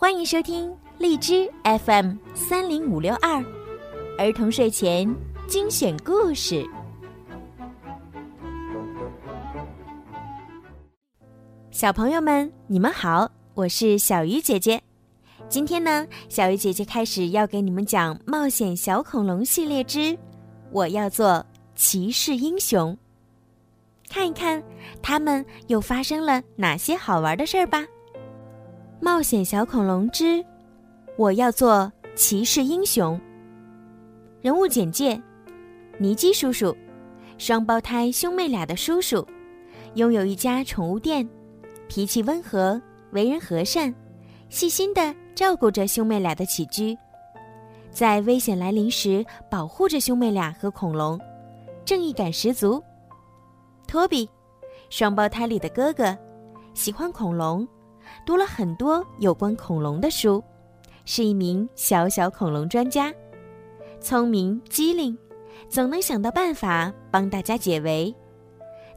欢迎收听荔枝 FM30562 儿童睡前精选故事。小朋友们，你们好，我是小鱼姐姐。今天呢，小鱼姐姐开始要给你们讲《冒险小恐龙》系列之《我要做骑士英雄》。看一看他们又发生了哪些好玩的事儿吧。冒险小恐龙之我要做骑士英雄。人物简介：尼基叔叔，双胞胎兄妹俩的叔叔，拥有一家宠物店，脾气温和，为人和善，细心地照顾着兄妹俩的起居，在危险来临时保护着兄妹俩和恐龙，正义感十足。托比，双胞胎里的哥哥，喜欢恐龙，读了很多有关恐龙的书，是一名小小恐龙专家，聪明机灵，总能想到办法帮大家解围，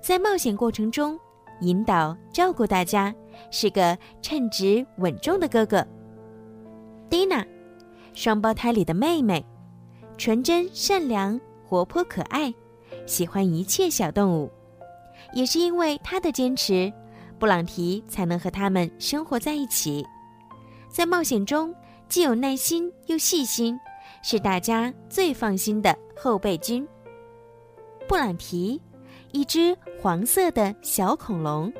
在冒险过程中引导照顾大家，是个称职稳重的哥哥。 Dina， 双胞胎里的妹妹，纯真善良，活泼可爱，喜欢一切小动物，也是因为她的坚持，布朗提才能和他们生活在一起。在冒险中既有耐心又细心，是大家最放心的后备军。布朗提，一只黄色的小恐龙，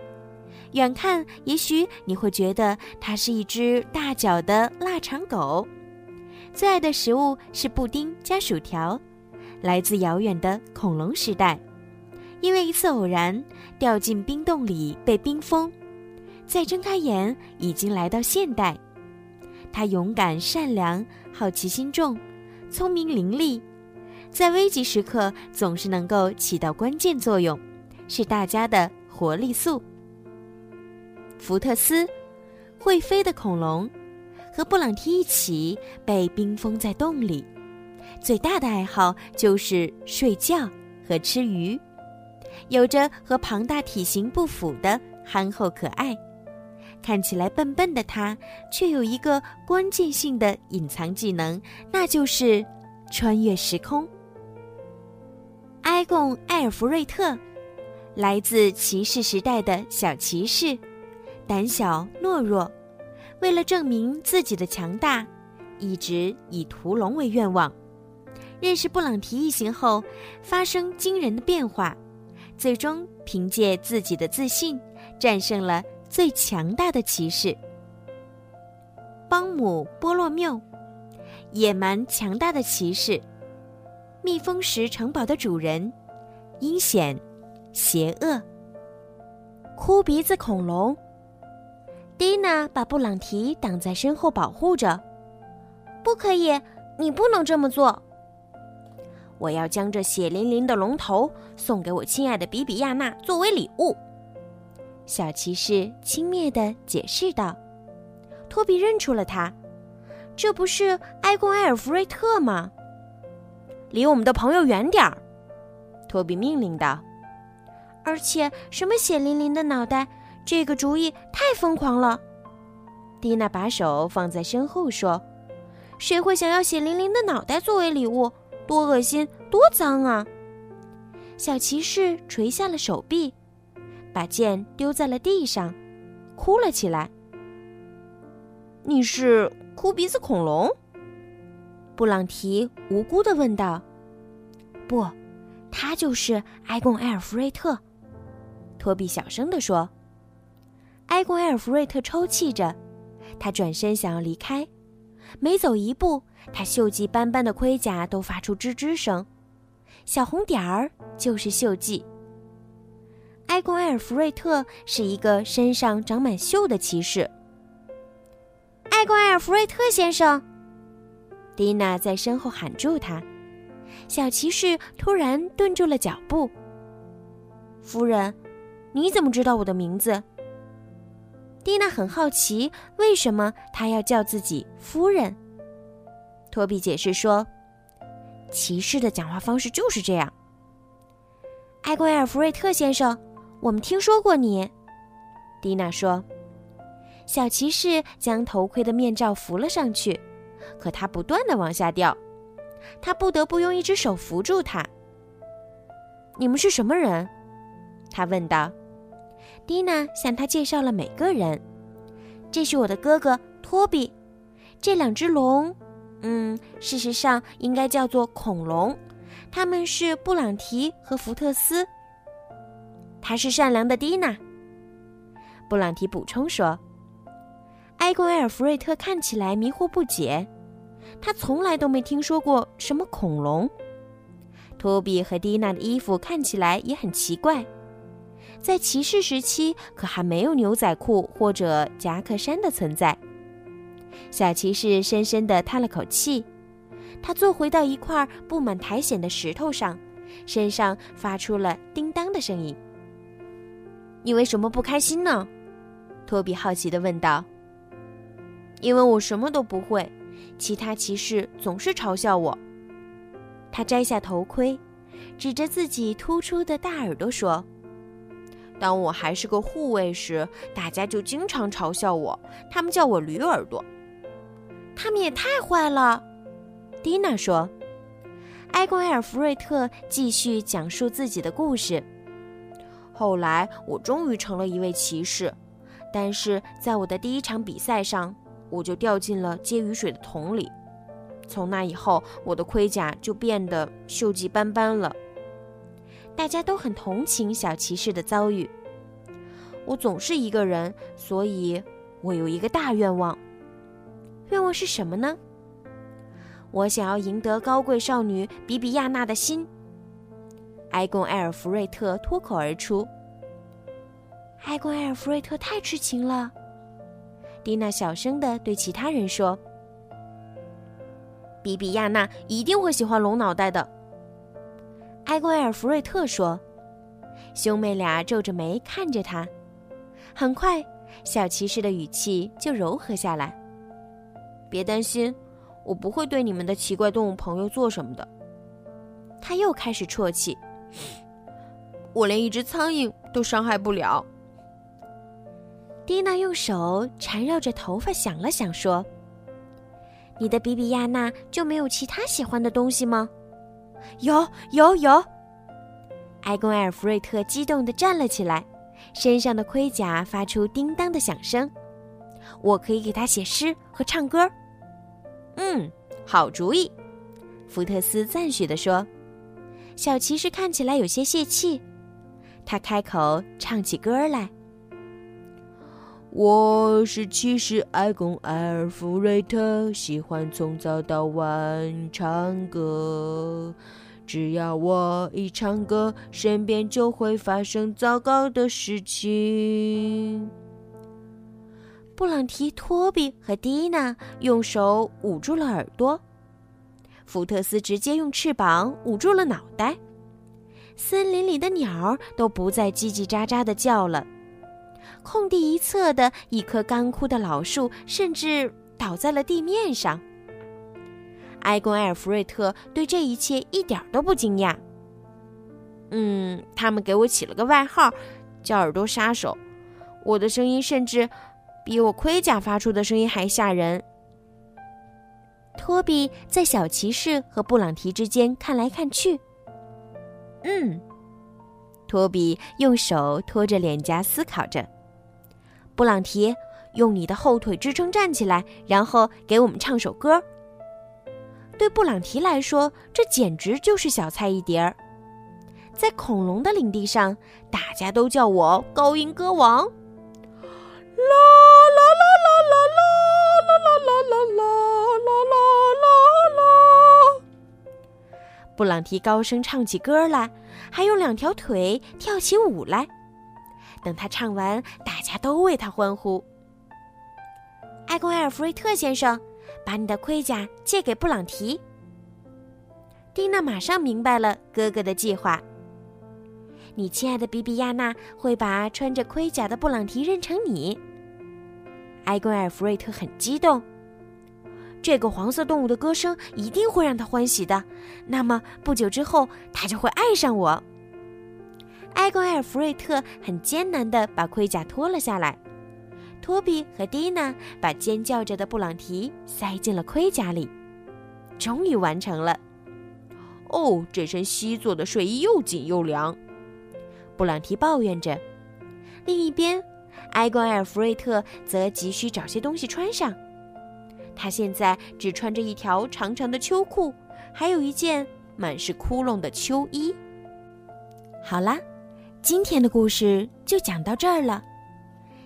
远看也许你会觉得它是一只大脚的腊肠狗，最爱的食物是布丁加薯条，来自遥远的恐龙时代，因为一次偶然掉进冰洞里被冰封，再睁开眼已经来到现代。他勇敢善良，好奇心重，聪明伶俐，在危急时刻总是能够起到关键作用，是大家的活力素。福特斯，会飞的恐龙，和布朗提一起被冰封在洞里，最大的爱好就是睡觉和吃鱼，有着和庞大体型不符的憨厚可爱，看起来笨笨的他，却有一个关键性的隐藏技能，那就是穿越时空。埃贡·埃尔弗瑞特，来自骑士时代的小骑士，胆小懦弱，为了证明自己的强大，一直以屠龙为愿望。认识布朗提一行后，发生惊人的变化，最终凭借自己的自信战胜了最强大的骑士。邦姆波洛缪，野蛮强大的骑士，蜜蜂石城堡的主人，阴险邪恶。哭鼻子恐龙，蒂娜把布朗提挡在身后保护着，不可以，你不能这么做，我要将这血淋淋的龙头送给我亲爱的比比亚娜作为礼物。小骑士轻蔑地解释道。托比认出了他，这不是埃贡·埃尔弗瑞特吗？离我们的朋友远点儿，托比命令道。而且什么血淋淋的脑袋，这个主意太疯狂了。蒂娜把手放在身后说，谁会想要血淋淋的脑袋作为礼物？多恶心，多脏啊！小骑士垂下了手臂，把剑丢在了地上，哭了起来。你是哭鼻子恐龙？布朗提无辜地问道。不，他就是埃贡·埃尔弗瑞特，托比小声地说。埃贡·埃尔弗瑞特抽泣着，他转身想要离开，每走一步，他锈迹斑斑的盔甲都发出吱吱声，小红点儿就是锈迹。埃贡·埃尔弗瑞特是一个身上长满锈的骑士。埃贡·埃尔弗瑞特先生，蒂娜在身后喊住他。小骑士突然顿住了脚步。夫人，你怎么知道我的名字？蒂娜很好奇，为什么她要叫自己夫人。托比解释说，骑士的讲话方式就是这样。埃贡·埃尔弗瑞特先生，我们听说过你，蒂娜说。小骑士将头盔的面罩扶了上去，可它不断地往下掉，他不得不用一只手扶住它。你们是什么人？他问道。蒂娜向他介绍了每个人。这是我的哥哥托比，这两只龙，事实上应该叫做恐龙，他们是布朗提和福特斯。他是善良的蒂娜，布朗提补充说。埃贡埃尔弗瑞特看起来迷惑不解，他从来都没听说过什么恐龙。托比和蒂娜的衣服看起来也很奇怪，在骑士时期可还没有牛仔裤或者夹克衫的存在。小骑士深深地叹了口气，他坐回到一块布满苔藓的石头上，身上发出了叮当的声音。你为什么不开心呢？托比好奇地问道。因为我什么都不会，其他骑士总是嘲笑我。他摘下头盔，指着自己突出的大耳朵说，当我还是个护卫时，大家就经常嘲笑我，他们叫我驴耳朵。他们也太坏了，蒂娜说。埃贡埃尔弗瑞特继续讲述自己的故事。后来我终于成了一位骑士，但是在我的第一场比赛上，我就掉进了接雨水的桶里。从那以后，我的盔甲就变得锈迹斑斑了。大家都很同情小骑士的遭遇。我总是一个人，所以我有一个大愿望。愿望是什么呢？我想要赢得高贵少女比比亚娜的心。埃贡埃尔弗瑞特脱口而出。埃贡埃尔弗瑞特太痴情了，蒂娜小声地对其他人说。比比亚娜一定会喜欢龙脑袋的，埃贡埃尔弗瑞特说。兄妹俩皱着眉看着他。很快，小骑士的语气就柔和下来。别担心，我不会对你们的奇怪动物朋友做什么的。他又开始啜泣。我连一只苍蝇都伤害不了。蒂娜用手缠绕着头发想了想说，你的比比亚娜就没有其他喜欢的东西吗？有。埃贡埃尔弗瑞特激动地站了起来，身上的盔甲发出叮当的响声。我可以给他写诗和唱歌。好主意，福特斯赞许地说。小骑士看起来有些泄气，他开口唱起歌来。我是骑士埃贡埃尔弗瑞特，喜欢从早到晚唱歌。只要我一唱歌，身边就会发生糟糕的事情。布朗提、托比和蒂娜用手捂住了耳朵，福特斯直接用翅膀捂住了脑袋。森林里的鸟都不再叽叽喳喳地叫了。空地一侧的一棵干枯的老树甚至倒在了地面上。埃贡埃尔弗瑞特对这一切一点都不惊讶。他们给我起了个外号，叫耳朵杀手。我的声音甚至比我盔甲发出的声音还吓人。托比在小骑士和布朗提之间看来看去。托比用手托着脸颊思考着。布朗提，用你的后腿支撑站起来，然后给我们唱首歌。对布朗提来说，这简直就是小菜一碟儿。在恐龙的领地上，大家都叫我高音歌王。啦啦啦啦啦啦啦啦啦啦啦啦啦！布朗提高声唱起歌来，还用两条腿跳起舞来。等他唱完，大家都为他欢呼。埃贡埃尔弗瑞特先生，把你的盔甲借给布朗提。蒂娜马上明白了哥哥的计划。你亲爱的比比亚娜会把穿着盔甲的布朗提认成你。埃贡埃尔弗瑞特很激动。这个黄色动物的歌声一定会让他欢喜的，那么不久之后，他就会爱上我。埃贡埃尔弗瑞特很艰难地把盔甲脱了下来，托比和蒂娜把尖叫着的布朗提塞进了盔甲里，终于完成了。哦，这身西做的睡衣又紧又凉，布朗提抱怨着。另一边，埃光埃尔福瑞特则急需找些东西穿上。他现在只穿着一条长长的秋裤，还有一件满是窟窿的秋衣。好啦，今天的故事就讲到这儿了。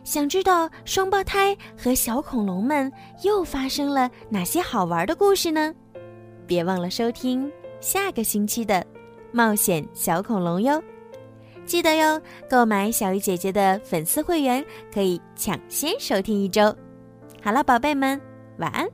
想知道双胞胎和小恐龙们又发生了哪些好玩的故事呢？别忘了收听下个星期的《冒险小恐龙》哟。记得哟，购买小鱼姐姐的粉丝会员可以抢先收听一周。好了，宝贝们，晚安。